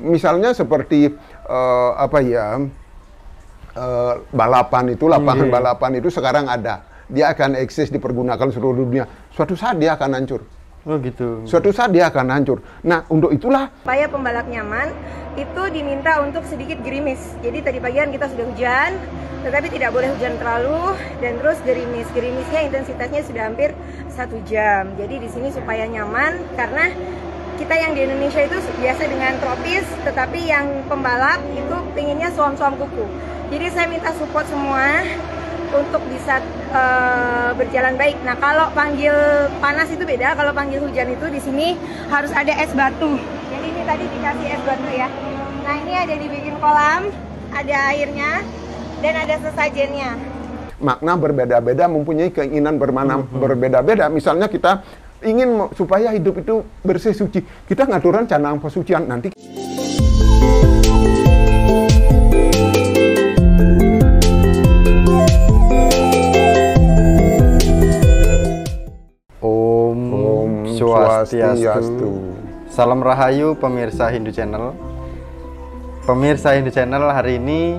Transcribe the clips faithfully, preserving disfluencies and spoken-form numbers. misalnya seperti uh, apa ya uh, balapan itu, lapangan hmm. balapan itu sekarang ada, dia akan eksis dipergunakan seluruh dunia. Suatu saat dia akan hancur. Oh gitu. Suatu saat dia akan hancur. Nah, untuk itulah supaya pembalap nyaman itu diminta untuk sedikit gerimis. Jadi tadi pagian kita sudah hujan, tetapi tidak boleh hujan terlalu dan terus gerimis. Gerimisnya intensitasnya sudah hampir satu jam. Jadi di sini supaya nyaman karena kita yang di Indonesia itu biasa dengan tropis, tetapi yang pembalap itu pinginnya suam-suam kuku. Jadi saya minta support semua untuk bisa uh, berjalan baik. Nah, kalau panggil panas itu beda, kalau panggil hujan itu di sini harus ada es batu. Jadi ini tadi dikasih es batu ya. Nah, ini ada dibikin kolam, ada airnya dan ada sesajennya. Makna berbeda-beda mempunyai keinginan bermana mm-hmm. berbeda-beda. Misalnya kita ingin supaya hidup itu bersih suci, kita ngaturan canang pesucian nanti. Swastiastu. Salam Rahayu pemirsa Hindu Channel. Pemirsa Hindu Channel, hari ini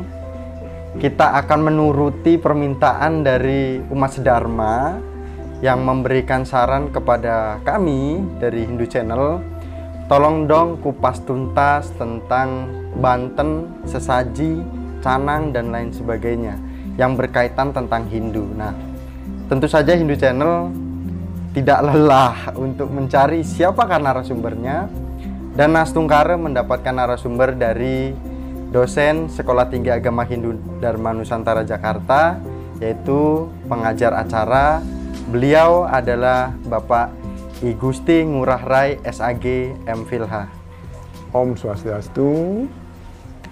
kita akan menuruti permintaan dari Umas Dharma yang memberikan saran kepada kami dari Hindu Channel. Tolong dong kupas tuntas tentang Banten, sesaji, canang dan lain sebagainya yang berkaitan tentang Hindu. Nah, tentu saja Hindu Channel tidak lelah untuk mencari siapakah narasumbernya, dan Nastungkare mendapatkan narasumber dari dosen Sekolah Tinggi Agama Hindu Dharma Nusantara Jakarta, yaitu pengajar acara. Beliau adalah Bapak I. Gusti Ngurah Rai, S A G, M Philha. Om Swastiastu.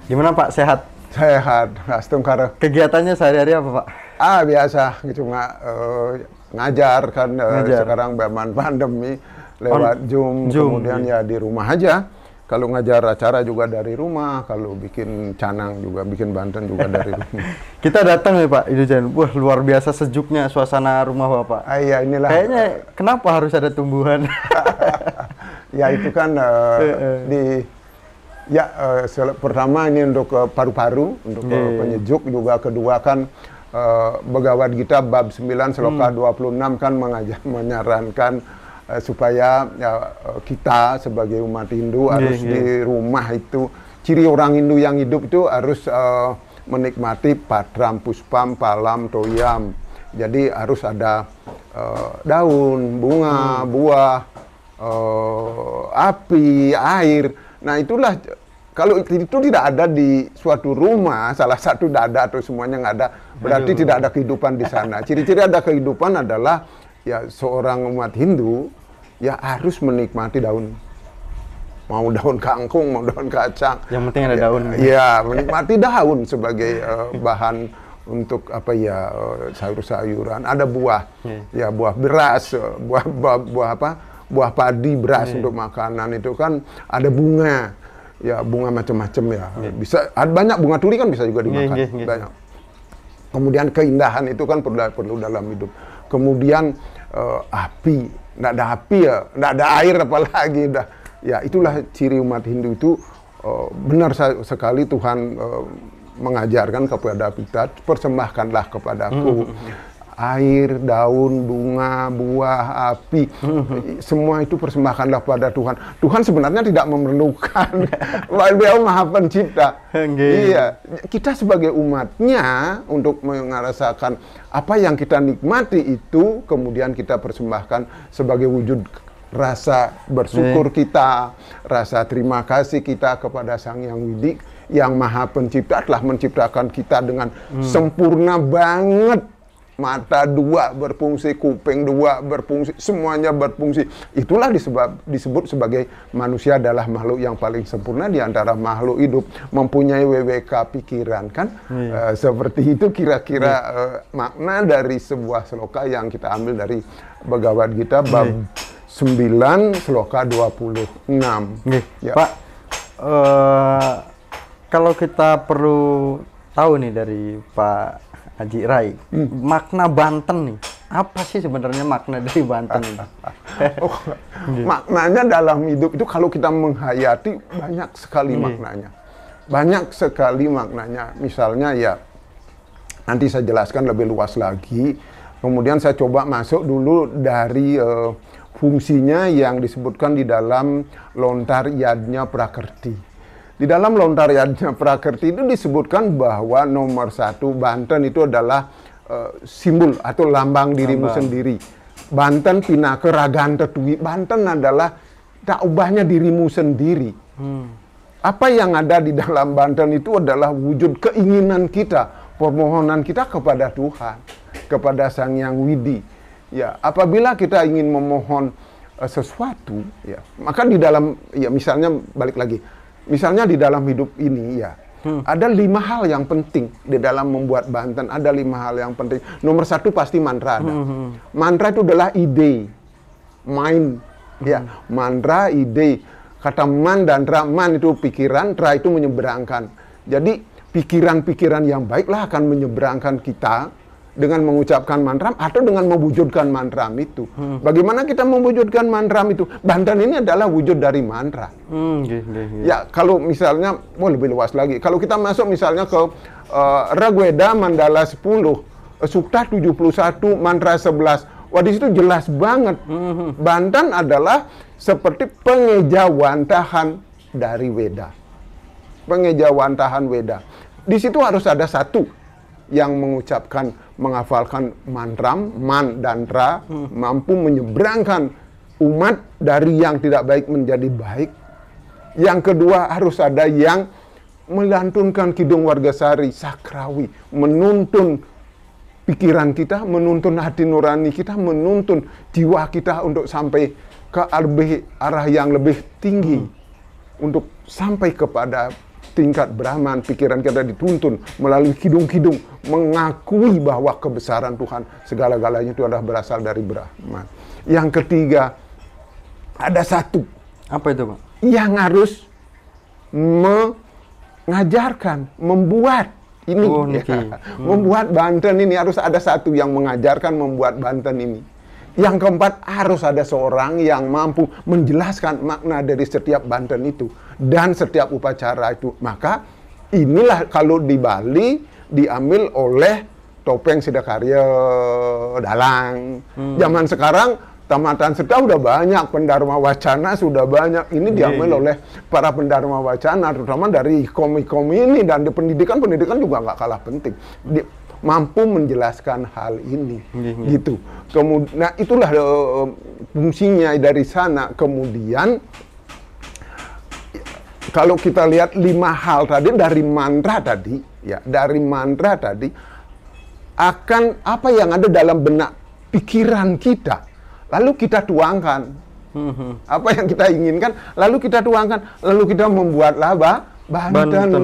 Gimana Pak, sehat? Sehat, Nastungkare. Kegiatannya sehari-hari apa Pak? Ah, biasa, cuma uh... ngajar kan ngajar. Eh, sekarang zaman pandemi lewat Zoom, Zoom kemudian iya. ya di rumah aja. Kalau ngajar acara juga dari rumah, kalau bikin canang juga, bikin Banten juga dari rumah. Kita datang nih Pak Idujan, wah luar biasa sejuknya suasana rumah Bapak. Ah, iya inilah. Kayaknya kenapa harus ada tumbuhan? Ya itu kan uh, di ya uh, pertama ini untuk paru-paru, uh, untuk yeah. uh, penyejuk juga, kedua kan Uh, Bhagavad Gita bab sembilan sloka hmm. dua puluh enam kan mengajar, menyarankan uh, supaya ya, uh, kita sebagai umat Hindu yeah, harus yeah. di rumah itu, ciri orang Hindu yang hidup itu harus uh, menikmati patram puspam palam toyam. Jadi harus ada uh, daun, bunga, hmm. buah, uh, api, air. Nah itulah. Kalau itu tidak ada di suatu rumah, salah satu tidak ada atau semuanya nggak ada, berarti Aduh. tidak ada kehidupan di sana. Ciri-ciri ada kehidupan adalah ya seorang umat Hindu ya harus menikmati daun, mau daun kangkung, mau daun kacang. Yang penting ada ya, daun. Iya, menikmati daun sebagai uh, bahan untuk apa ya uh, sayur-sayuran. Ada buah, yeah. ya buah beras, uh, buah, buah buah apa? Buah padi, beras yeah. untuk makanan itu kan. Ada bunga. Ya bunga macam-macam ya, yeah. bisa ada banyak bunga turi kan bisa juga dimakan yeah, yeah, yeah. banyak. Kemudian keindahan itu kan perlu, perlu dalam hidup. Kemudian uh, api, nggak ada api ya, nggak ada air apalagi dah. Ya itulah ciri umat Hindu itu uh, benar sekali Tuhan uh, mengajarkan kepada kita, persembahkanlah kepadaku. Mm. Air, daun, bunga, buah, api, semua itu persembahkanlah pada Tuhan. Tuhan sebenarnya tidak memerlukan, beliau Maha Pencipta. Iya, kita sebagai umatnya untuk merasakan apa yang kita nikmati itu, kemudian kita persembahkan sebagai wujud rasa bersyukur kita, rasa terima kasih kita kepada Sang Yang Widi, yang Maha Pencipta telah menciptakan kita dengan hmm. sempurna banget. Mata dua berfungsi, kuping dua berfungsi, semuanya berfungsi. Itulah disebab, disebut sebagai manusia adalah makhluk yang paling sempurna di antara makhluk hidup, mempunyai W W K pikiran kan. Hmm. Uh, seperti itu kira-kira hmm. uh, makna dari sebuah sloka yang kita ambil dari Bhagavad Gita bab hmm. sembilan sloka dua puluh enam. Hmm. Ya. Pak, uh, kalau kita perlu tahu nih dari Pak Haji Rai, hmm. makna Banten nih, apa sih sebenarnya makna dari Banten? Oh, gitu. Maknanya dalam hidup itu kalau kita menghayati banyak sekali gitu. maknanya. Banyak sekali maknanya. Misalnya ya, nanti saya jelaskan lebih luas lagi. Kemudian saya coba masuk dulu dari uh, fungsinya yang disebutkan di dalam lontar Yadnya Prakerti. Di dalam lontar Yadnya Prakerti itu disebutkan bahwa nomor satu Banten itu adalah uh, simbol atau lambang dirimu lambang. sendiri. Banten pinaka ragan tetui. Banten adalah tak ubahnya dirimu sendiri. Hmm. Apa yang ada di dalam Banten itu adalah wujud keinginan kita, permohonan kita kepada Tuhan, kepada Sang Yang Widi. Ya, apabila kita ingin memohon uh, sesuatu, ya, maka di dalam, ya misalnya balik lagi. Misalnya di dalam hidup ini ya, hmm. ada lima hal yang penting di dalam membuat Banten, ada lima hal yang penting. Nomor satu pasti mantra ada. Hmm. Mantra itu adalah ide, mind, hmm. ya, mantra, ide. Kata man dan tra, man itu pikiran, tra itu menyeberangkan. Jadi pikiran-pikiran yang baiklah akan menyeberangkan kita dengan mengucapkan mantram atau dengan mewujudkan mantram itu. Hmm. Bagaimana kita mewujudkan mantram itu? Banten ini adalah wujud dari mantra. Hmm, gitu, gitu. Ya, kalau misalnya, oh lebih luas lagi. Kalau kita masuk misalnya ke uh, Rgveda Mandala sepuluh, Sukta tujuh puluh satu, Mantra sebelas. Wah, di situ jelas banget. Hmm. Banten adalah seperti pengejawantahan dari Weda. Pengejawantahan Weda. Di situ harus ada satu yang mengucapkan, menghafalkan mantram, man dan tra, hmm. mampu menyeberangkan umat dari yang tidak baik menjadi baik. Yang kedua harus ada yang melantunkan kidung wargasari, sakrawi, menuntun pikiran kita, menuntun hati nurani kita, menuntun jiwa kita untuk sampai ke arah yang lebih tinggi, hmm. untuk sampai kepada tingkat Brahman. Pikiran kita dituntun melalui kidung-kidung mengakui bahwa kebesaran Tuhan segala-galanya itu adalah berasal dari Brahman. Yang ketiga ada satu, apa itu Pak? Yang harus mengajarkan, membuat ini, oh, ya. hmm. membuat Banten ini harus ada satu yang mengajarkan membuat Banten ini. Yang keempat harus ada seorang yang mampu menjelaskan makna dari setiap Banten itu dan setiap upacara itu. Maka inilah kalau di Bali diambil oleh topeng Sidakarya Dalang. Hmm. Zaman sekarang tamatan serta udah banyak, pendarma wacana sudah banyak. Ini diambil yeah. oleh para pendarma wacana terutama dari ikom-ikom ini, dan di pendidikan-pendidikan juga nggak kalah penting. Di, mampu menjelaskan hal ini, mm-hmm. gitu. Kemudian, nah itulah uh, fungsinya dari sana. Kemudian, kalau kita lihat lima hal tadi dari mantra tadi, ya dari mantra tadi akan apa yang ada dalam benak pikiran kita, lalu kita tuangkan, mm-hmm. apa yang kita inginkan, lalu kita tuangkan, lalu kita membuat laba Banten, Banten.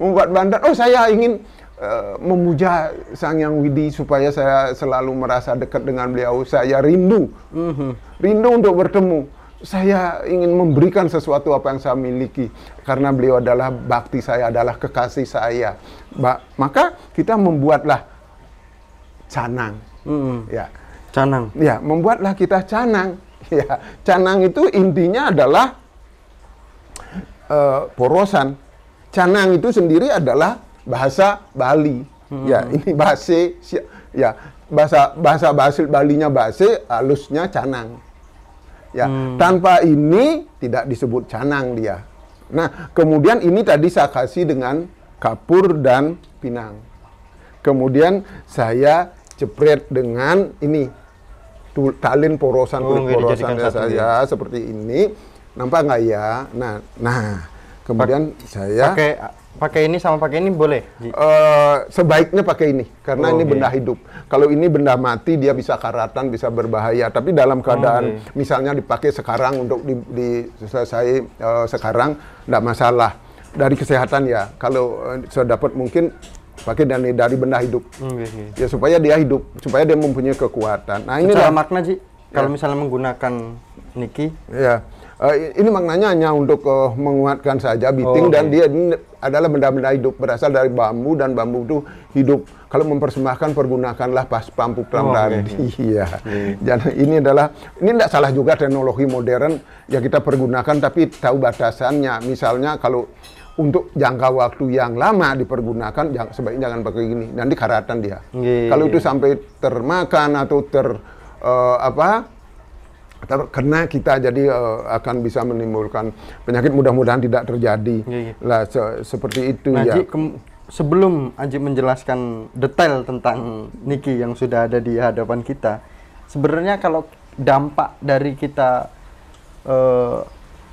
membuat Banten. Oh saya ingin Uh, memuja Sang Yang Widi supaya saya selalu merasa dekat dengan beliau. Saya rindu, mm-hmm. rindu untuk bertemu. Saya ingin memberikan sesuatu apa yang saya miliki karena beliau adalah bakti saya, adalah kekasih saya. Ba- maka kita membuatlah canang, mm-hmm. ya canang, ya membuatlah kita canang. Ya canang itu intinya adalah uh, porosan. Canang itu sendiri adalah bahasa Bali, hmm. ya ini base, ya bahasa bahasa Basil Balinya base, halusnya canang, ya hmm. tanpa ini tidak disebut canang dia. Nah kemudian ini tadi saya kasih dengan kapur dan pinang, kemudian saya jepret dengan ini talin porosan oh, porosan saya ya. Seperti ini, nampak nggak ya? Nah, nah kemudian Pak, saya pakai Pakai ini sama pakai ini boleh? Uh, sebaiknya pakai ini, karena oh, ini okay. benda hidup. Kalau ini benda mati, dia bisa karatan, bisa berbahaya. Tapi dalam keadaan, oh, okay. misalnya dipakai sekarang untuk diselesai di, uh, sekarang, tidak masalah. Dari kesehatan ya, kalau uh, sedapat mungkin pakai dari, dari benda hidup. Okay. Ya supaya dia hidup, supaya dia mempunyai kekuatan. Nah ini adalah makna Ji, kalau ya. misalnya menggunakan niki. Ya. Uh, ini maknanya hanya untuk uh, menguatkan saja biting, oh, dan okay. dia ini adalah benda-benda hidup berasal dari bambu, dan bambu itu hidup. Kalau mempersembahkan, pergunakanlah pas pampu kelam dari dia. Jadi ini adalah, ini tidak salah juga teknologi modern ya kita pergunakan, tapi tahu batasannya. Misalnya kalau untuk jangka waktu yang lama dipergunakan, jangan, sebaiknya jangan pakai gini, nanti karatan dia. Yeah. Kalau itu sampai termakan atau ter uh, apa? karena kita jadi uh, akan bisa menimbulkan penyakit, mudah-mudahan tidak terjadi ya, ya. lah se seperti itu nah, ya. Ji, sebelum Aji menjelaskan detail tentang Niki yang sudah ada di hadapan kita, sebenarnya kalau dampak dari kita uh,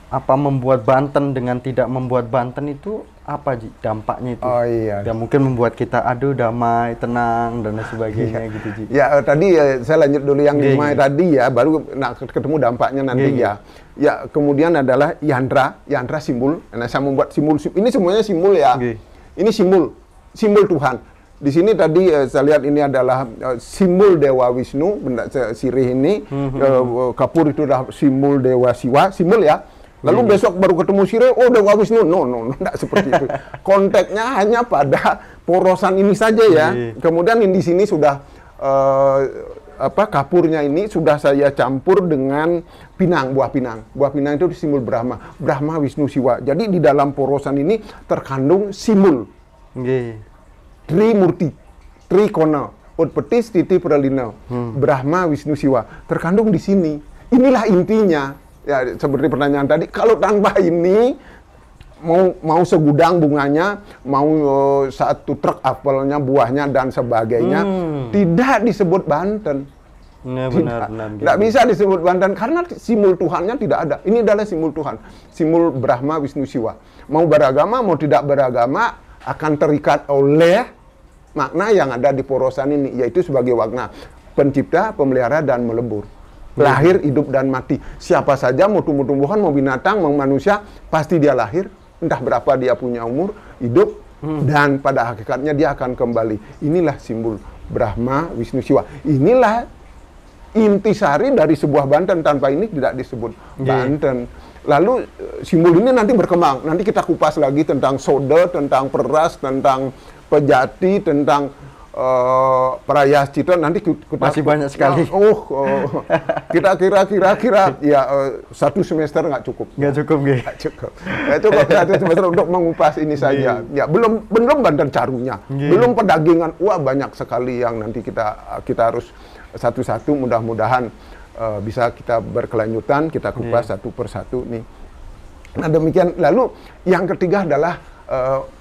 apa membuat Banten dengan tidak membuat Banten itu apa, Ji? Dampaknya itu? Oh iya. Dan mungkin membuat kita aduh damai, tenang dan sebagainya gitu, Ji. Ya, tadi ya, saya lanjut dulu yang yeah, damai yeah. tadi ya, baru nah, ketemu dampaknya nanti yeah, ya. Ya, kemudian adalah yantra, yantra simbol. Nah, saya membuat simbol, ini semuanya simbol ya. Yeah. Ini simbol, simbol Tuhan. Di sini tadi eh, saya lihat ini adalah eh, simbol Dewa Wisnu, benda sirih ini, mm-hmm. eh, kapur itu adalah simbol Dewa Siwa, simbol ya. Lalu hmm. besok baru ketemu Sire, oh Dewa Wisnu, no, no, no, tidak seperti itu. Konteknya hanya pada porosan ini saja ya. Hmm. Kemudian di sini sudah, uh, apa, kapurnya ini sudah saya campur dengan pinang, buah pinang. Buah pinang itu simbol Brahma, Brahma, Wisnu, Siwa. Jadi di dalam porosan ini terkandung simbol. Hmm. Trimurti, Trikona, Utpetis, Titi, Pralina, hmm. Brahma, Wisnu, Siwa. Terkandung di sini. Inilah intinya. Ya, seperti pertanyaan tadi, kalau tanpa ini mau mau segudang bunganya, mau uh, satu truk apelnya, buahnya dan sebagainya, hmm. tidak disebut Banten. Ya, benar, tidak, benar, benar. Tidak bisa disebut Banten karena simbol Tuhannya tidak ada. Ini adalah simbol Tuhan, simbol Brahma, Wisnu, Siwa. Mau beragama, mau tidak beragama akan terikat oleh makna yang ada di porosan ini, yaitu sebagai makna pencipta, pemelihara dan melebur. Lahir, hidup, dan mati. Siapa saja, mau tumbuh-tumbuhan, mau binatang, mau manusia, pasti dia lahir, entah berapa dia punya umur, hidup, hmm. dan pada hakikatnya dia akan kembali. Inilah simbol Brahma, Wisnu, Siwa. Inilah intisari dari sebuah Banten, tanpa ini tidak disebut Banten. Yeah. Lalu simbol ini nanti berkembang, nanti kita kupas lagi tentang soda, tentang peras, tentang pejati, tentang... Uh, perayaan citra nanti kita, masih banyak sekali. Oh, oh kita kira-kira-kira ya uh, satu semester nggak cukup. Nggak cukup, gitu. Nggak cukup. Nggak cukup satu semester untuk mengupas ini saja. Gini. Ya belum belum Banten carunya, Gini. belum pedagingan. Wah banyak sekali yang nanti kita kita harus satu-satu. Mudah-mudahan uh, bisa kita berkelanjutan. Kita kupas Gini. satu persatu nih. Nah demikian. Lalu yang ketiga adalah uh,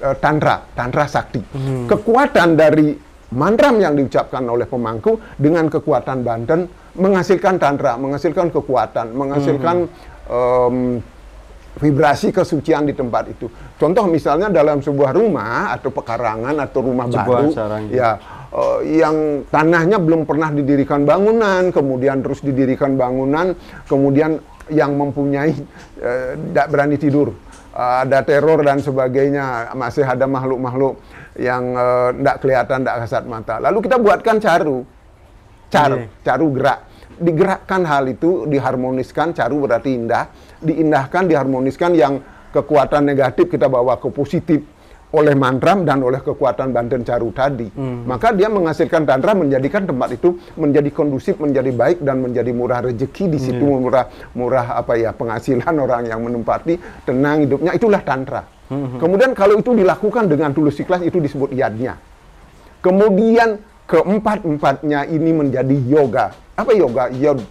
Tantra, tantra sakti. Hmm. Kekuatan dari mantram yang diucapkan oleh pemangku dengan kekuatan Banten menghasilkan tantra, menghasilkan kekuatan, menghasilkan hmm. um, vibrasi kesucian di tempat itu. Contoh misalnya dalam sebuah rumah atau pekarangan atau rumah baru, ya uh, yang tanahnya belum pernah didirikan bangunan, kemudian terus didirikan bangunan, kemudian yang mempunyai tidak uh, berani tidur. Uh, ada teror dan sebagainya, masih ada makhluk-makhluk yang tidak uh, kelihatan, tidak kasat mata. Lalu kita buatkan caru, caru, yeah. caru gerak. Digerakkan hal itu, diharmoniskan, caru berarti indah. Diindahkan, diharmoniskan, yang kekuatan negatif kita bawa ke positif oleh mantram dan oleh kekuatan Banten caru tadi. Mm. Maka dia menghasilkan tantra, menjadikan tempat itu menjadi kondusif, menjadi baik, dan menjadi murah rezeki di situ, mm. murah murah apa ya, penghasilan orang yang menempati, tenang hidupnya, itulah tantra. Mm-hmm. Kemudian kalau itu dilakukan dengan tulus ikhlas, itu disebut yadnya. Kemudian keempat-empatnya ini menjadi yoga. Apa yoga? Yod,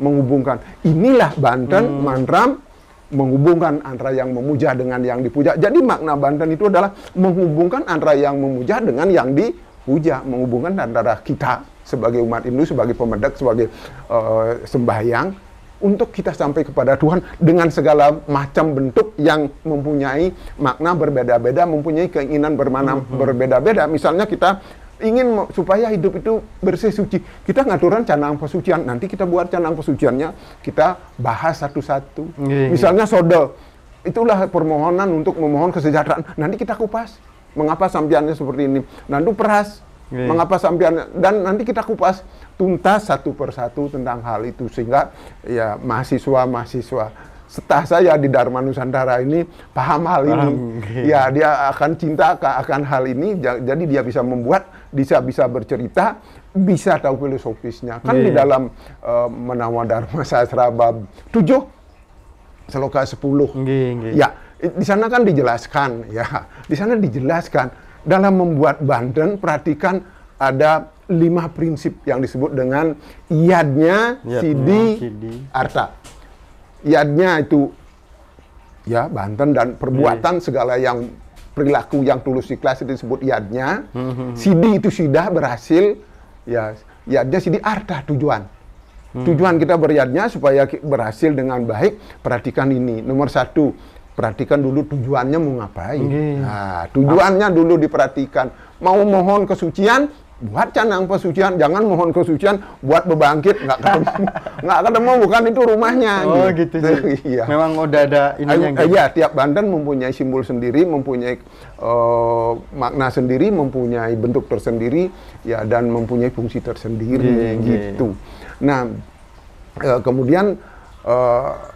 menghubungkan. Inilah Banten, mm. mantram, menghubungkan antara yang memuja dengan yang dipuja. Jadi makna Banten itu adalah menghubungkan antara yang memuja dengan yang dipuja, menghubungkan antara kita sebagai umat Hindu, sebagai pemedak, sebagai uh, sembahyang, untuk kita sampai kepada Tuhan dengan segala macam bentuk yang mempunyai makna berbeda-beda, mempunyai keinginan bermakna mm-hmm. berbeda-beda. Misalnya kita ingin supaya hidup itu bersih suci, kita ngaturan canang pesucian, nanti kita buat canang pesuciannya, kita bahas satu-satu. Gini. Misalnya soda, itulah permohonan untuk memohon kesejahteraan, nanti kita kupas, mengapa sampiannya seperti ini. Nanti peras, Yeah. Mengapa sampai, dan nanti kita kupas tuntas satu persatu tentang hal itu, sehingga ya mahasiswa-mahasiswa setah saya di Dharma Nusantara ini paham hal paham, ini. Yeah. Ya dia akan cinta akan hal ini, jadi dia bisa membuat, bisa bisa bercerita, bisa tahu filosofisnya. Kan yeah. di dalam uh, Menawa Dharma Sastra bab tujuh sloka sepuluh. Yeah, yeah. Ya, di sana kan dijelaskan ya. Di sana dijelaskan dalam membuat Banten, perhatikan ada lima prinsip yang disebut dengan Yadnya, Yadnya Sidi, Sidi, Arta. Yadnya itu ya Banten dan perbuatan, yeah. segala yang perilaku yang tulus ikhlas itu disebut Yadnya. Mm-hmm. Sidi itu sidah, berhasil. Ya, Yadnya Sidi, Arta, tujuan. Mm. Tujuan kita beryadnya supaya berhasil dengan baik. Perhatikan ini, nomor satu. Perhatikan dulu tujuannya mau ngapain. Okay. Nah, tujuannya dulu diperhatikan. Mau mohon kesucian, buat canang pesucian. Jangan mohon kesucian buat bebangkit. Nggak ketemu, nggak ketemu, bukan itu rumahnya. Oh gitu, gitu. Iya. Memang udah ada ininya. Iya, gitu. Tiap Banten mempunyai simbol sendiri, mempunyai uh, makna sendiri, mempunyai bentuk tersendiri, ya, dan mempunyai fungsi tersendiri, yeah, gitu. Yeah. Nah, uh, kemudian uh,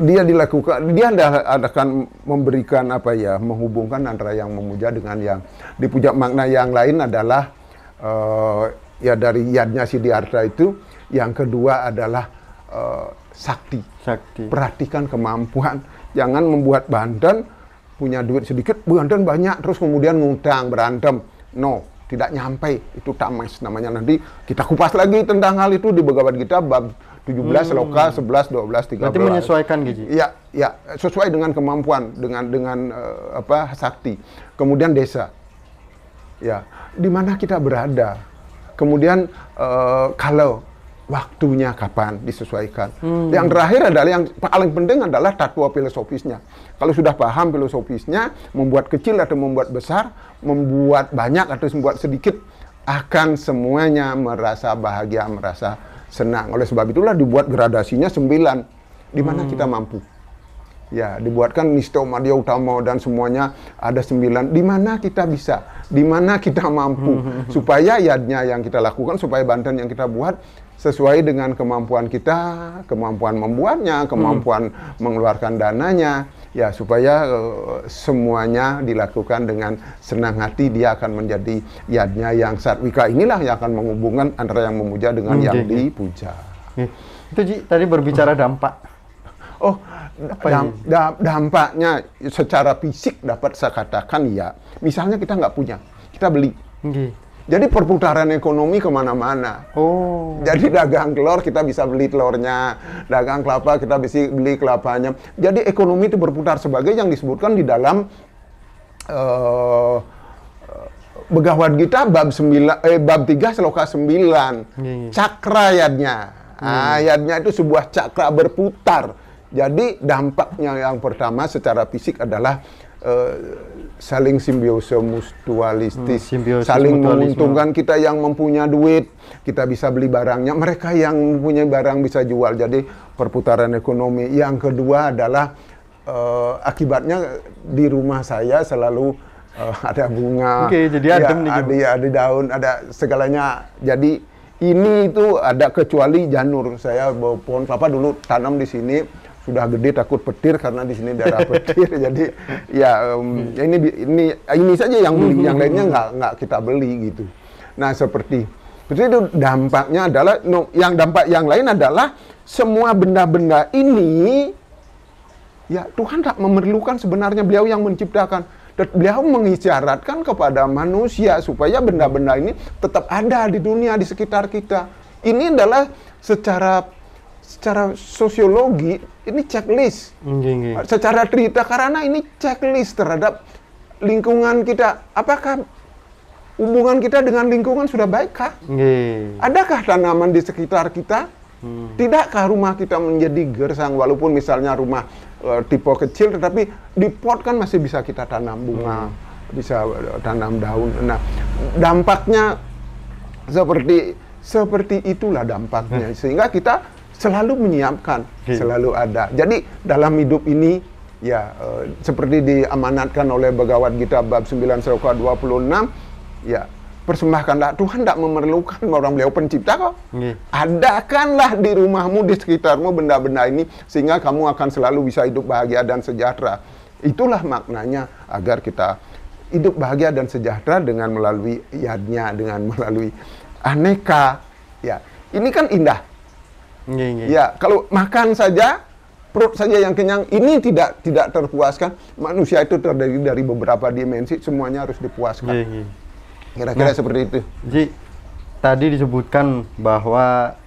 dia dilakukan, dia akan memberikan apa ya, menghubungkan antara yang memuja dengan yang dipuja. Makna yang lain adalah uh, ya dari Yadnya Siddhartha itu, yang kedua adalah uh, sakti. Sakti. Perhatikan kemampuan, jangan membuat Banten punya duit sedikit, Banten banyak, terus kemudian ngutang, berantem. No, tidak nyampe, itu tamas namanya. Nanti kita kupas lagi tentang hal itu di Bhagavad Gita bab tujuh belas, loka, sebelas, dua belas, tiga belas. Berarti menyesuaikan gitu. Iya, ya, sesuai dengan kemampuan, dengan dengan uh, apa sakti. Kemudian desa. Ya, di mana kita berada. Kemudian uh, kalau waktunya kapan disesuaikan. Hmm. Yang terakhir adalah yang paling penting adalah tatwa filosofisnya. Kalau sudah paham filosofisnya, membuat kecil atau membuat besar, membuat banyak atau membuat sedikit, akan semuanya merasa bahagia, merasa senang. Oleh sebab itulah dibuat gradasinya sembilan, di mana hmm. kita mampu. Ya, dibuatkan Nisto, Madhya, Utama, dan semuanya ada sembilan, di mana kita bisa, di mana kita mampu. Supaya yadnya yang kita lakukan, supaya Banten yang kita buat sesuai dengan kemampuan kita, kemampuan membuatnya, kemampuan hmm. mengeluarkan dananya, ya, supaya uh, semuanya dilakukan dengan senang hati. Dia akan menjadi yadnya yang satwika. Inilah yang akan menghubungkan antara yang memuja dengan hmm, yang okay, dipuja. Okay. Itu Ji, tadi berbicara dampak. Oh, dam, da, dampaknya secara fisik dapat saya katakan ya. Misalnya kita nggak punya, kita beli. Okay. Jadi perputaran ekonomi kemana-mana. Oh. Jadi dagang telur kita bisa beli telurnya, dagang kelapa kita bisa beli kelapanya. Jadi ekonomi itu berputar sebagai yang disebutkan di dalam uh, Bhagavad Gita bab sembilan, eh, bab tiga sloka sembilan. Hmm. Cakra yadnya, hmm. yadnya itu sebuah cakra berputar. Jadi dampaknya yang pertama secara fisik adalah Uh, saling simbiose mutualistis, hmm, simbiosis, saling menguntungkan. Kita yang mempunyai duit, kita bisa beli barangnya, mereka yang mempunyai barang bisa jual. Jadi perputaran ekonomi. Yang kedua adalah uh, akibatnya di rumah saya selalu uh, ada bunga, okay, jadi adem ya, nih, ada, ada daun, ada segalanya. Jadi ini itu ada, kecuali janur. Saya bawa pohon kelapa dulu, tanam di sini. Sudah gede takut petir, karena di sini daerah petir. Jadi ya um, ini ini ini saja yang beli, yang lainnya nggak nggak kita beli gitu. Nah seperti seperti itu dampaknya adalah no, yang dampak yang lain adalah semua benda-benda ini ya Tuhan tak memerlukan sebenarnya, beliau yang menciptakan. Beliau mengisyaratkan kepada manusia supaya benda-benda ini tetap ada di dunia, di sekitar kita. Ini adalah secara secara sosiologi ini checklist, mm-hmm. secara cerita karena ini checklist terhadap lingkungan kita. Apakah hubungan kita dengan lingkungan sudah baikkah? Mm-hmm. Adakah tanaman di sekitar kita? Mm-hmm. Tidakkah rumah kita menjadi gersang? Walaupun misalnya rumah uh, tipe kecil, tetapi di pot kan masih bisa kita tanam bunga, mm-hmm. bisa uh, tanam daun. Nah, dampaknya seperti seperti itulah dampaknya, sehingga kita selalu menyiapkan, hmm. selalu ada. Jadi dalam hidup ini, ya e, seperti diamanatkan oleh Bhagavad Gita bab sembilan, sloka dua puluh enam, ya persembahkanlah. Tuhan tidak memerlukan orang, beliau pencipta kok. Yeah. Adakanlah di rumahmu, di sekitarmu benda-benda ini, sehingga kamu akan selalu bisa hidup bahagia dan sejahtera. Itulah maknanya, agar kita hidup bahagia dan sejahtera dengan melalui yadnya, dengan melalui aneka. Ya, ini kan indah. Yeah, yeah. Ya, kalau makan saja, perut saja yang kenyang, ini tidak tidak terpuaskan. Manusia itu terdiri dari beberapa dimensi, semuanya harus dipuaskan. Kira-kira nah, seperti itu. Ji, tadi disebutkan bahwa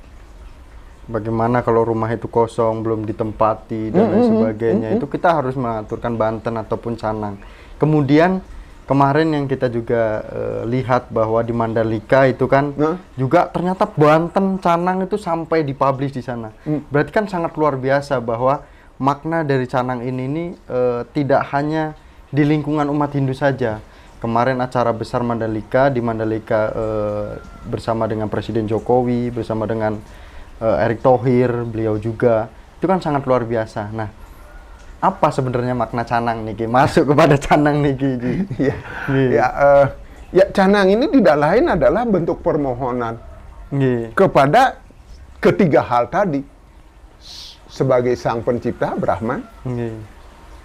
bagaimana kalau rumah itu kosong, belum ditempati, dan mm-hmm, lain sebagainya. Mm-hmm. Itu kita harus mengaturkan banten ataupun canang. Kemudian kemarin yang kita juga uh, lihat bahwa di Mandalika itu kan nah, juga ternyata banten canang itu sampai dipublish di sana. Hmm. Berarti kan sangat luar biasa bahwa makna dari canang ini nih, uh, tidak hanya di lingkungan umat Hindu saja. Kemarin acara besar Mandalika, di Mandalika uh, bersama dengan Presiden Jokowi, bersama dengan uh, Erick Thohir, beliau juga. Itu kan sangat luar biasa. Nah, apa sebenarnya makna canang niki? Masuk kepada canang niki. Ya, yeah. ya, uh, ya canang ini tidak lain adalah bentuk permohonan yeah. kepada ketiga hal tadi, sebagai sang pencipta Brahma, yeah.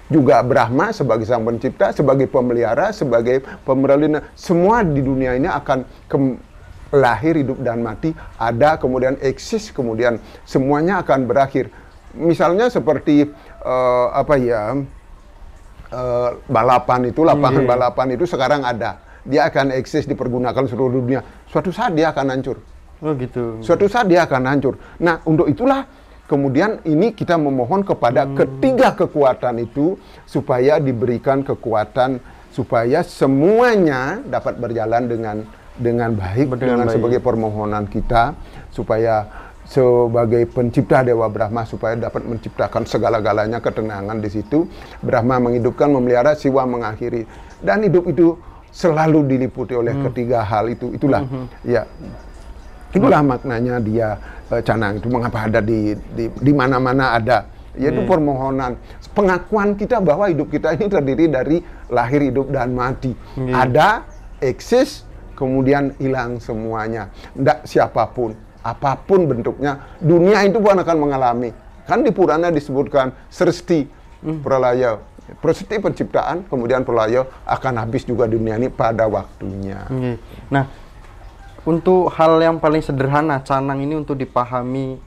juga Brahma sebagai sang pencipta, sebagai pemelihara, sebagai pemerintah. Semua di dunia ini akan lahir, hidup dan mati, ada kemudian eksis, kemudian semuanya akan berakhir. Misalnya seperti uh, apa ya uh, balapan itu, lapangan yeah. balapan itu sekarang ada, dia akan eksis dipergunakan seluruh dunia. Suatu saat dia akan hancur. Oh gitu. Suatu saat dia akan hancur. Nah, untuk itulah kemudian ini kita memohon kepada hmm. ketiga kekuatan itu supaya diberikan kekuatan supaya semuanya dapat berjalan dengan dengan baik, dengan, dengan baik. Sebagai permohonan kita supaya sebagai pencipta Dewa Brahma supaya dapat menciptakan segala-galanya, ketenangan di situ. Brahma menghidupkan, memelihara, Siwa mengakhiri, dan hidup itu selalu diliputi oleh hmm. ketiga hal itu. Itulah hmm. ya itulah hmm. maknanya dia uh, canang itu. Mengapa ada di di, di mana-mana ada, yaitu hmm. permohonan, pengakuan kita bahwa hidup kita ini terdiri dari lahir, hidup dan mati. Hmm. Ada, eksis, kemudian hilang semuanya. Ndak siapapun, apapun bentuknya, dunia itu pun akan mengalami. Kan di Purana disebutkan sresti, hmm. pralaya, sresti penciptaan, kemudian pralaya, akan habis juga dunia ini pada waktunya. Hmm. Nah, untuk hal yang paling sederhana, canang ini untuk dipahami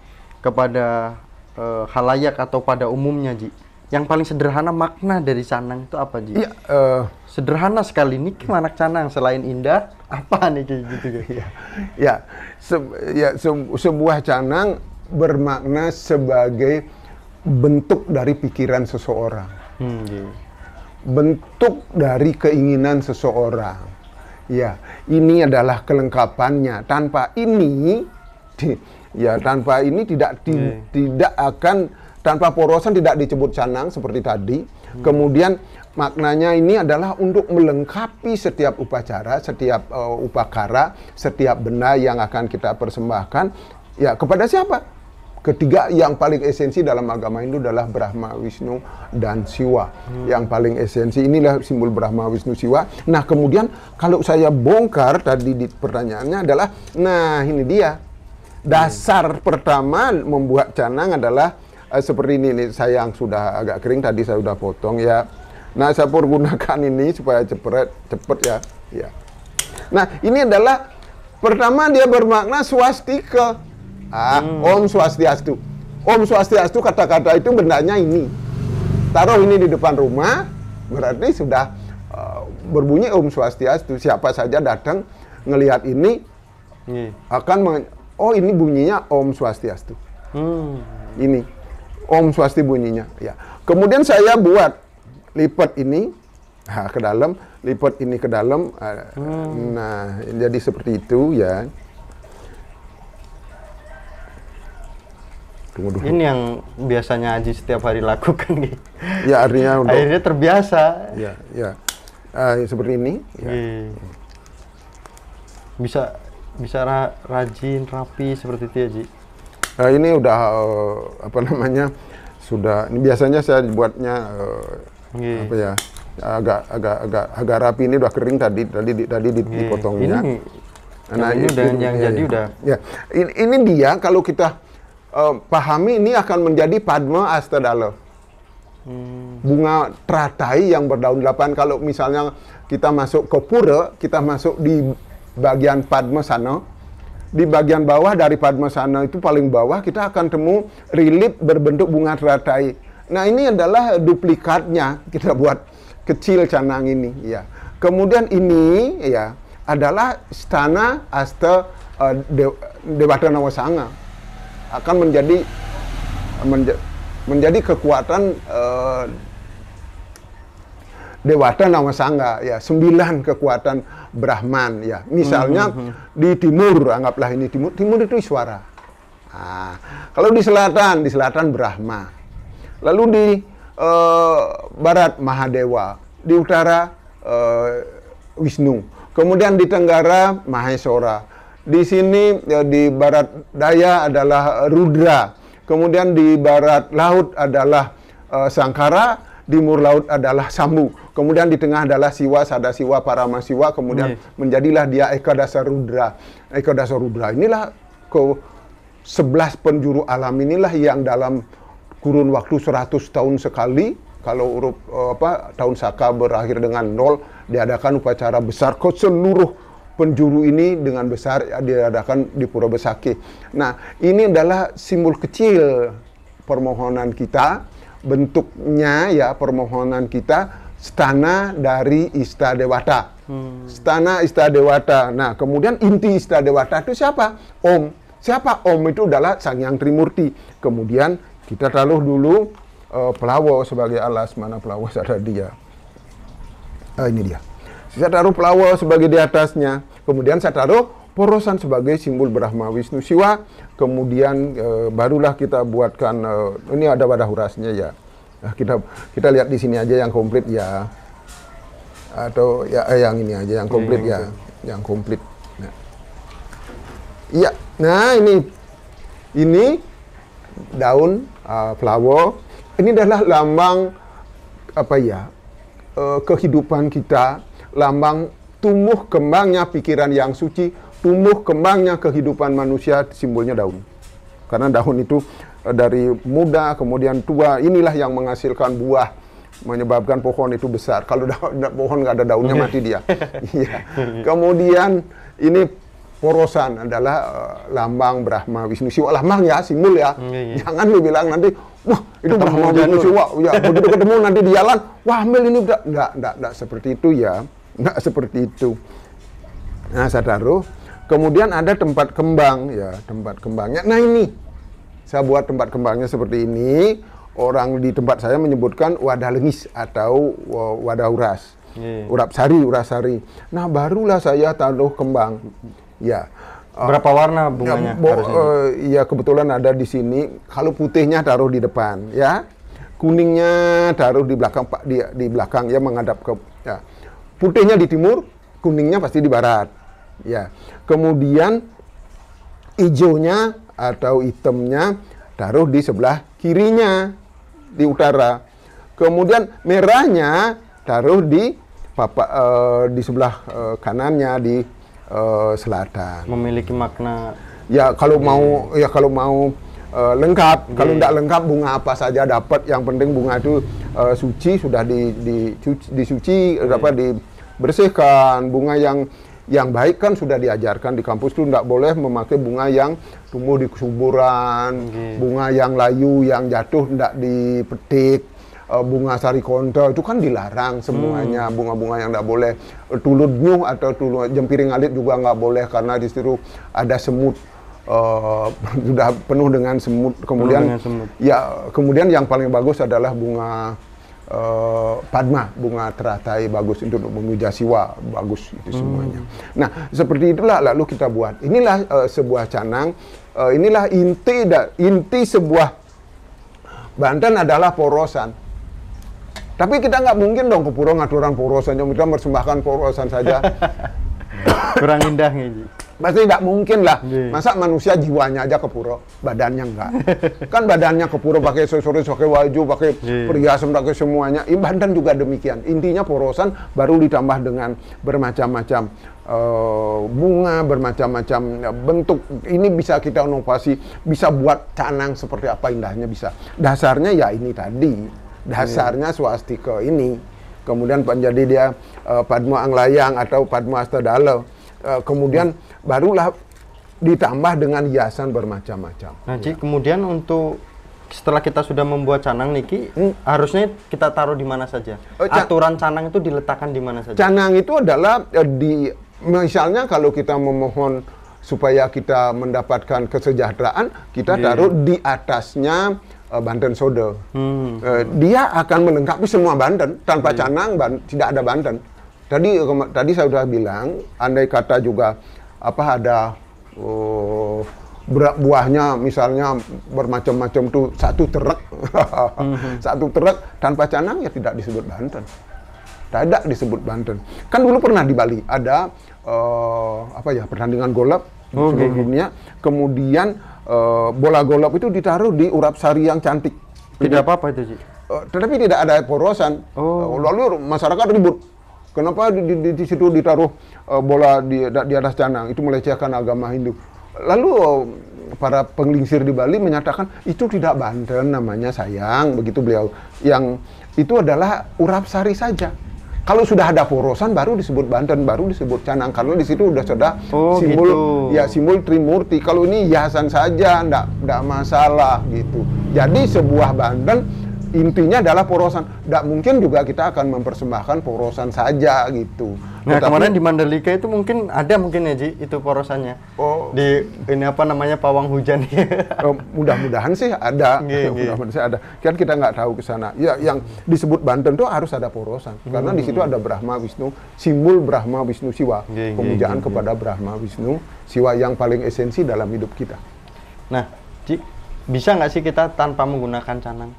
kepada uh, khalayak atau pada umumnya, Ji. Yang paling sederhana makna dari canang itu apa, Ji? Ya, uh, sederhana sekali. Ini gimana canang? Selain indah, apa nih gitu? Ya, ya, se ya se sebuah canang bermakna sebagai bentuk dari pikiran seseorang. Hmm, yeah. Bentuk dari keinginan seseorang. Ya, ini adalah kelengkapannya. Tanpa ini, ya tanpa ini tidak ti yeah. tidak akan. Tanpa porosan tidak disebut canang seperti tadi. Hmm. Kemudian maknanya ini adalah untuk melengkapi setiap upacara, setiap uh, upakara, setiap benda yang akan kita persembahkan. Ya, kepada siapa? Ketiga yang paling esensi dalam agama Hindu adalah Brahma, Wisnu, dan Siwa. Hmm. Yang paling esensi inilah simbol Brahma, Wisnu, Siwa. Nah, kemudian kalau saya bongkar tadi di pertanyaannya adalah, nah ini dia. Dasar hmm. pertama membuat canang adalah seperti ini, ini saya yang sudah agak kering, tadi saya sudah potong ya. Nah, saya pergunakan ini supaya cepet, cepet ya. ya. Nah, ini adalah pertama dia bermakna swastika. Ah, hmm. Om Swastiastu. Om Swastiastu, kata-kata itu bendanya ini. Taruh ini di depan rumah, berarti sudah uh, berbunyi Om Swastiastu. Siapa saja datang ngelihat ini hmm. akan men oh ini bunyinya Om Swastiastu. Hmm. Ini. Om Swasti bunyinya, ya. Kemudian saya buat lipat ini ha, ke dalam, lipat ini ke dalam. Hmm. Nah, jadi seperti itu ya. Tunggu dulu. Ini yang biasanya Aji setiap hari lakukan, gitu. Ya, artinya udah. Akhirnya terbiasa. Ya, ya. Uh, seperti ini. Ya. Hmm. Bisa, bisa ra rajin, rapi seperti itu, Aji. Nah, ini udah uh, apa namanya sudah. Ini biasanya saya buatnya uh, yeah. apa ya agak agak agak agak rapi. Ini udah kering tadi tadi tadi dipotongnya. Ini Nah, ini dan yang ya, jadi ya. udah. Ya. Ini, ini dia kalau kita uh, pahami ini akan menjadi Padma Astadala. Hmm. Bunga teratai yang berdaun delapan. Kalau misalnya kita masuk ke pura, kita masuk di bagian Padma sana. Di bagian bawah dari Padma sana itu paling bawah kita akan temu rilip berbentuk bunga teratai. Nah, ini adalah duplikatnya kita buat kecil canang ini, ya. Kemudian ini ya adalah istana Asta uh, De Dewata Nawasanga akan menjadi menja menjadi kekuatan uh, Dewata Nawasanga, ya, sembilan kekuatan Brahman, ya. Misalnya mm-hmm. di timur, anggaplah ini timur, timur itu Iswara. Nah, kalau di selatan, di selatan Brahma. Lalu di uh, barat Mahadewa, di utara uh, Wisnu. Kemudian di tenggara Maheswara. Di sini ya, di barat daya adalah Rudra. Kemudian di barat laut adalah uh, Sangkara. Timur laut adalah Sambu, kemudian di tengah adalah Siwa, Sadasiwa, Paramasiwa, kemudian hmm. menjadilah dia Eka Dasar Rudra. Eka Dasar Rudra inilah ke sebelas penjuru alam inilah yang dalam kurun waktu seratus tahun sekali, kalau urup apa tahun Saka berakhir dengan nol, diadakan upacara besar ke seluruh penjuru ini dengan besar diadakan di Pura Besaki. Nah, ini adalah simbol kecil permohonan kita. Bentuknya ya permohonan kita stana dari Istadewata. Hmm. Stana Istadewata. Nah, kemudian inti Istadewata itu siapa? Om. Siapa Om itu adalah Sang Yang Trimurti. Kemudian kita taruh dulu uh, Pelawo sebagai alas. Mana Pelawo ada dia? Uh, ini dia. Saya taruh Pelawo sebagai di atasnya. Kemudian saya taruh Porosan sebagai simbol Brahma, Wisnu, Siwa. Kemudian e, barulah kita buatkan e, ini ada wadah urasnya ya. Nah, kita kita lihat di sini aja yang komplit ya. Atau ya eh, yang ini aja yang komplit ya, ya. Yang komplit. Nah. Ya, nah ini ini daun uh, Pelawo. Ini adalah lambang apa ya? Uh, kehidupan kita, lambang tumbuh kembangnya pikiran yang suci, tumbuh kembangnya kehidupan manusia, simbolnya daun. Karena daun itu dari muda kemudian tua, inilah yang menghasilkan buah, menyebabkan pohon itu besar. Kalau pohon nggak ada daunnya mati dia. Ya. Kemudian ini porosan adalah uh, lambang Brahma, Wisnu, Siwa. Lambang ya, simbol ya. Jangan lu bilang nanti, wah itu Brahma, Wisnu, Siwa. Ya, begitu ketemu nanti di jalan, wah ambil ini. Nggak, nggak, nggak seperti itu ya. Nggak seperti itu. Nah, saya taruh. Kemudian ada tempat kembang, ya, tempat kembangnya. Nah, ini saya buat tempat kembangnya seperti ini. Orang di tempat saya menyebutkan wadah lengis atau wadah uras, yeah. urap sari, uras sari. Nah, barulah saya taruh kembang. Ya. Berapa uh, warna bunganya? Ya, uh, ya, kebetulan ada di sini. Kalau putihnya taruh di depan, ya. Kuningnya taruh di belakang, Pak, di, di belakang, ya, menghadap ke. Ya. Putihnya di timur, kuningnya pasti di barat. Ya. Kemudian hijaunya atau hitamnya taruh di sebelah kirinya di utara. Kemudian merahnya taruh di papa, uh, di sebelah uh, kanannya di uh, selatan. Memiliki makna. Ya kalau mau ya kalau mau uh, lengkap. Kalau tidak lengkap bunga apa saja dapat. Yang penting bunga itu uh, suci sudah di, di, cuci, disuci dapat di bersihkan. Bunga yang yang baik kan sudah diajarkan di kampus itu tidak boleh memakai bunga yang tumbuh di kuburan, okay. bunga yang layu yang jatuh tidak dipetik, e, bunga sari kontra itu kan dilarang semuanya. Bunga-bunga hmm. yang tidak boleh tulud nyuh atau tulud jempiring alit juga nggak boleh karena di situ ada semut. Uh, sudah penuh dengan semut. Kemudian dengan semut. Ya kemudian yang paling bagus adalah bunga uh, Padma, bunga teratai bagus untuk memuja Siwa, bagus itu semuanya. Hmm. Nah, seperti itulah lalu kita buat. Inilah uh, sebuah canang, uh, inilah inti da, inti sebuah Banten adalah porosan. Tapi kita nggak mungkin dong kepura ngaturan porosan, kita persembahkan porosan saja. Kurang indah nih. Pasti tidak mungkin lah. Yeah. Masa manusia jiwanya aja ke pura, badannya enggak. Kan badannya ke pura pakai aksesoris, pakai waju, pakai yeah. perhiasan, pakai semuanya. Ini Banten juga demikian. Intinya porosan baru ditambah dengan bermacam-macam uh, bunga, bermacam-macam bentuk. Ini bisa kita inovasi, bisa buat canang seperti apa indahnya bisa. Dasarnya ya ini tadi. Dasarnya yeah. swastika ini. Kemudian menjadi dia uh, Padma Anglayang atau Padma Astadala. Uh, kemudian hmm. barulah ditambah dengan hiasan bermacam-macam. Nah, Ci, ya. kemudian untuk setelah kita sudah membuat canang niki, hmm. harusnya kita taruh di mana saja? Uh, can Aturan canang itu diletakkan di mana saja? Canang itu adalah uh, di misalnya kalau kita memohon supaya kita mendapatkan kesejahteraan, kita yeah. taruh di atasnya uh, Banten Soda. Hmm. Uh, dia akan melengkapi semua Banten. Tanpa yeah. canang ban tidak ada Banten. Tadi tadi saya sudah bilang, andai kata juga apa ada uh, buahnya misalnya bermacam-macam tuh satu truk mm-hmm. satu truk tanpa canang ya tidak disebut Banten, tidak disebut Banten. Kan dulu pernah di Bali ada uh, apa ya pertandingan golap oh, di seluruh okay. dunia, kemudian uh, bola golap itu ditaruh di urap sari yang cantik, tidak apa-apa itu sih, uh, tetapi tidak ada porosan. oh. Lalu masyarakat ribut, kenapa di, di, di situ ditaruh uh, bola di, di atas canang? Itu melecehkan agama Hindu. Lalu uh, para penglingsir di Bali menyatakan itu tidak Banten namanya sayang, begitu beliau. Yang itu adalah urap sari saja. Kalau sudah ada porosan baru disebut Banten, baru disebut canang. Karena di situ sudah sudah oh, simbol gitu. ya simbol Trimurti. Kalau ini hiasan saja, ndak ndak masalah gitu. Jadi sebuah Banten intinya adalah porosan. Tidak mungkin juga kita akan mempersembahkan porosan saja gitu. Nah, tetapi kemarin di Mandalika itu mungkin ada mungkin ya, Ji, itu porosannya. Oh, di ini apa namanya pawang hujan. Oh, mudah-mudahan sih ada. Mudah-mudahan sih ada. Kan kita nggak tahu ke sana. Ya, yang disebut Banten itu harus ada porosan. Hmm. Karena di situ ada Brahma, Wisnu, simbol Brahma, Wisnu, Siwa. Gih, Pemujaan gih, gih, kepada gih. Brahma, Wisnu, Siwa yang paling esensi dalam hidup kita. Nah, Ji, bisa nggak sih kita tanpa menggunakan canang?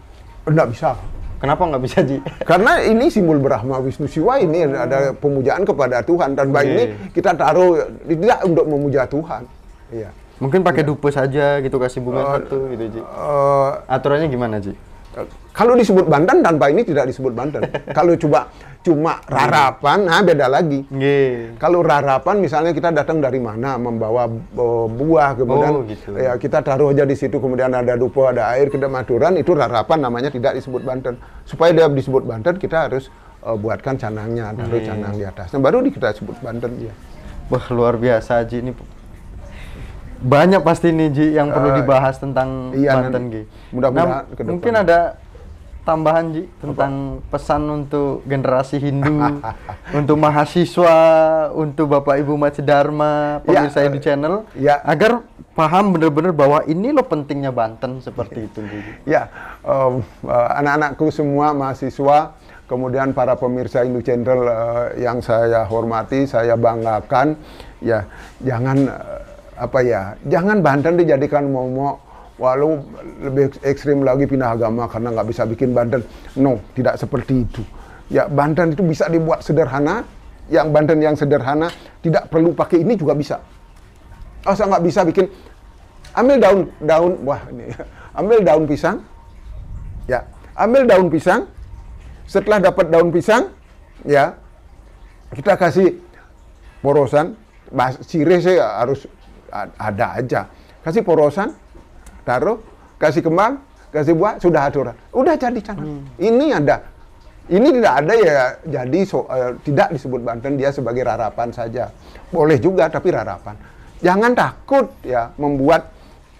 Nggak bisa. Kenapa nggak bisa, Ji? Karena ini simbol Brahma, Wisnu, Siwa, ini hmm. ada pemujaan kepada Tuhan. Tanpa yeah. ini kita taruh, tidak untuk memuja Tuhan. Iya. Mungkin pakai yeah. dupa saja, gitu, kasih bunga uh, satu, gitu, Ji. Uh, Aturannya gimana, Ji? Uh, kalau disebut Banten, tanpa ini tidak disebut Banten. Kalau coba cuma rarapan, nah beda lagi. Yeah. Kalau rarapan misalnya kita datang dari mana membawa uh, buah, kemudian oh, gitu. ya kita taruh aja di situ, kemudian ada dupo, ada air, kita maduran, itu rarapan namanya, tidak disebut Banten. Supaya dia disebut Banten kita harus uh, buatkan canangnya, taruh yeah. canang di atasnya, baru kita sebut Banten. Ya. Wah, luar biasa, Ji, ini banyak pasti nih, Ji, yang uh, perlu dibahas tentang iya, Banten, Ji. Mudah-mudahan nah, mungkin ada tambahan, Ji, tentang apa? Pesan untuk generasi Hindu, untuk mahasiswa, untuk Bapak Ibu Umas Dharma, pemirsa ya, Hindu Channel, ya. agar paham benar-benar bahwa ini loh pentingnya Banten seperti itu, Ji. Ya, um, uh, anak-anakku semua mahasiswa, kemudian para pemirsa Hindu Channel uh, yang saya hormati, saya banggakan, ya jangan uh, apa ya, jangan Banten dijadikan momok. Walau lebih ekstrim lagi pindah agama karena nggak bisa bikin Banten. No, tidak seperti itu. Ya, Banten itu bisa dibuat sederhana. Yang Banten yang sederhana tidak perlu pakai ini juga bisa. Oh, saya nggak bisa bikin. Ambil daun, daun, wah ini. Ambil daun pisang. Ya, ambil daun pisang. Setelah dapat daun pisang, ya, kita kasih porosan. Sirih saya harus ada aja. Kasih porosan. Taruh, kasih kembang, kasih buah, sudah aturan. Udah jadi canang. Hmm. Ini ada. Ini tidak ada ya, jadi so, uh, tidak disebut Banten, dia sebagai rarapan saja. Boleh juga, tapi rarapan. Jangan takut ya membuat,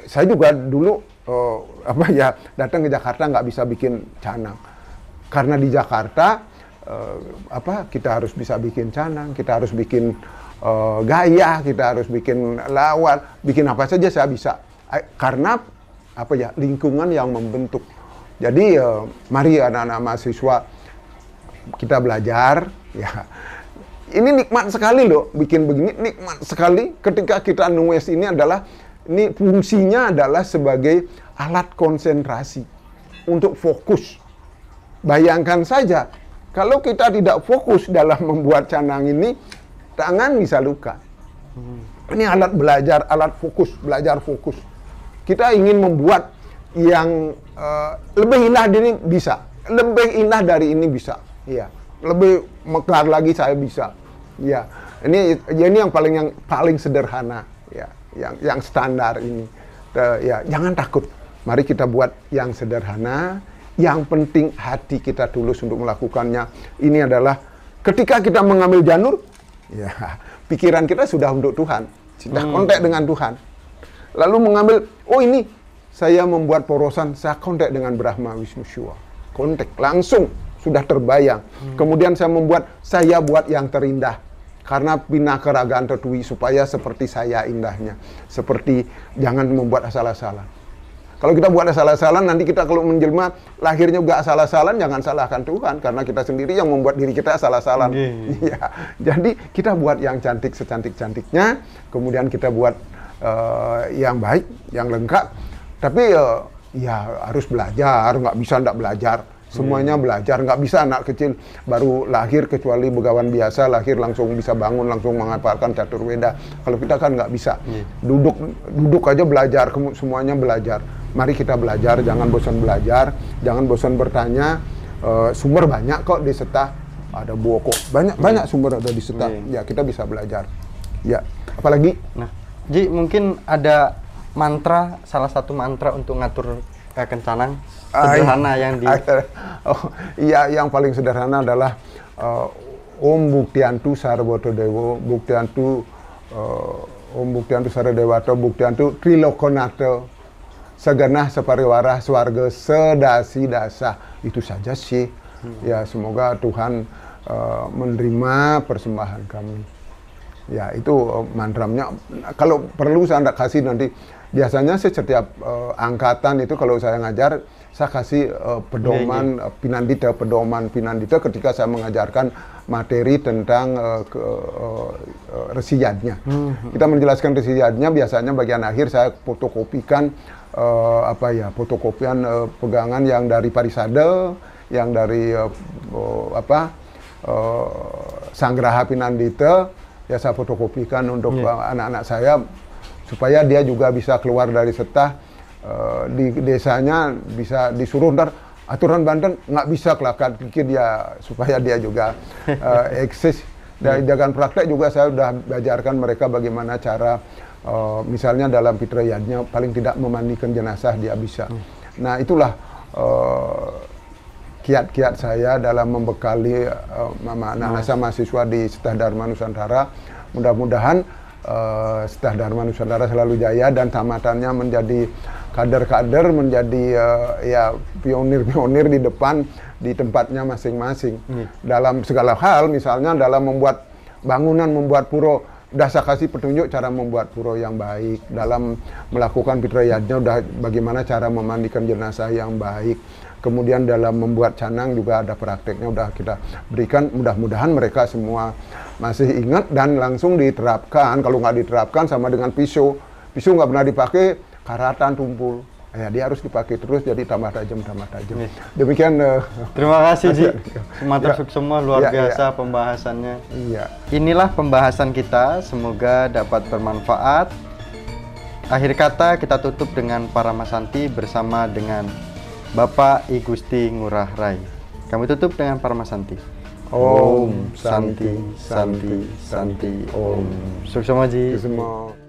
saya juga dulu uh, apa ya datang ke Jakarta nggak bisa bikin canang. Karena di Jakarta, uh, apa kita harus bisa bikin canang, kita harus bikin uh, gaya, kita harus bikin lawar, bikin apa saja saya bisa. Karena apa ya lingkungan yang membentuk. Jadi eh, mari anak-anak mahasiswa kita belajar. Ya, ini nikmat sekali loh bikin begini, nikmat sekali. Ketika kita nulis ini adalah ini fungsinya adalah sebagai alat konsentrasi untuk fokus. Bayangkan saja kalau kita tidak fokus dalam membuat canang ini, tangan bisa luka. Ini alat belajar, alat fokus, belajar fokus. Kita ingin membuat yang uh, lebih indah dari ini bisa, lebih indah dari ini bisa, ya, lebih mekar lagi saya bisa, ya. Ini, ini yang paling yang paling sederhana, ya, yang yang standar ini. Uh, ya, jangan takut. Mari kita buat yang sederhana. Yang penting hati kita tulus untuk melakukannya. Ini adalah ketika kita mengambil janur, ya, pikiran kita sudah untuk Tuhan, sudah hmm. kontak dengan Tuhan. Lalu mengambil, oh ini saya membuat porosan, saya kontak dengan Brahma, Wisnu, Siwa. Kontak langsung sudah terbayang. Hmm. Kemudian saya membuat, saya buat yang terindah. Karena bina keragaan tertui supaya seperti saya indahnya. Seperti jangan membuat asal-asalan. Kalau kita buat asal-asalan, nanti kita kalau menjelma lahirnya juga asal-asalan, jangan salahkan Tuhan. Karena kita sendiri yang membuat diri kita asal-asalan. Iya. Jadi kita buat yang cantik secantik-cantiknya. Kemudian kita buat uh, yang baik, yang lengkap. Tapi uh, ya harus belajar, nggak bisa nggak belajar. Semuanya belajar, nggak bisa anak kecil baru lahir kecuali begawan biasa, lahir langsung bisa bangun, langsung menghafalkan catur weda. Kalau kita kan nggak bisa. Yeah. Duduk duduk aja belajar, semuanya belajar. Mari kita belajar, jangan bosan belajar, jangan bosan bertanya. E, sumber banyak kok di Setah, ada Buoko. Banyak, yeah. banyak sumber ada di Setah. Yeah. Ya, kita bisa belajar. Ya, apalagi? Nah, Ji, mungkin ada mantra, salah satu mantra untuk ngatur eh, kencanang. Sederhana yang di... Oh, iya, yang paling sederhana adalah uh, Om Buktiantu Sarwoto Dewo, Buktiantu uh, Om Buktiantu Sarwodewato, Buktiantu Trilokonato, Segenah Separiwarah Swarga Sedasi Dasa. Itu saja sih. Hmm. Ya, semoga Tuhan uh, menerima persembahan kami. Ya, itu uh, mantramnya. Kalau perlu saya tidak kasih nanti. Biasanya sih setiap uh, angkatan itu kalau saya ngajar, saya kasih uh, pedoman yeah, yeah. Uh, Pinandita, pedoman Pinandita ketika saya mengajarkan materi tentang uh, ke, uh, uh, Resi Yadnya. Mm-hmm. Kita menjelaskan Resi Yadnya, biasanya bagian akhir saya fotokopikan, uh, apa ya, fotokopian uh, pegangan yang dari Parisade, yang dari uh, uh, apa, uh, Sangraha Pinandita, ya saya fotokopikan untuk yeah. anak-anak saya, supaya dia juga bisa keluar dari Setah uh, di desanya, bisa disuruh ntar aturan Banten nggak bisa kelakar pikir dia supaya dia juga uh, eksis. Dari jagaan praktek juga saya sudah ajarkan mereka bagaimana cara uh, misalnya dalam Pitra Yadnya paling tidak memandikan jenazah dia bisa. Nah itulah kiat-kiat uh, kiat saya dalam membekali uh, mama anak-anak nah. mahasiswa di Setah Dharma Nusantara. Mudah-mudahan Uh, Setah Dharma Nusantara selalu jaya dan tamatannya menjadi kader-kader, menjadi uh, ya pionir-pionir di depan di tempatnya masing-masing hmm. dalam segala hal, misalnya dalam membuat bangunan, membuat puro. Udah saya kasih petunjuk cara membuat puro yang baik. Dalam melakukan Pitra Yadnya, udah bagaimana cara memandikan jenazah yang baik. Kemudian dalam membuat canang juga ada prakteknya, udah kita berikan. Mudah-mudahan mereka semua masih ingat dan langsung diterapkan. Kalau nggak diterapkan sama dengan pisau. Pisau nggak pernah dipakai, karatan tumpul. Ya, dia harus dipakai terus, jadi tambah tajam, tambah tajam. Demikian. Uh, Terima kasih, Ji. Mantap ya, semua, luar ya, biasa ya. Pembahasannya. Iya. Inilah pembahasan kita, semoga dapat bermanfaat. Akhir kata, kita tutup dengan Paramasanti bersama dengan Bapak I. Gusti Ngurah Rai. Kami tutup dengan Paramasanti. Om Santi, Santi, Santi, Santi, Om. Sukses semua, Ji.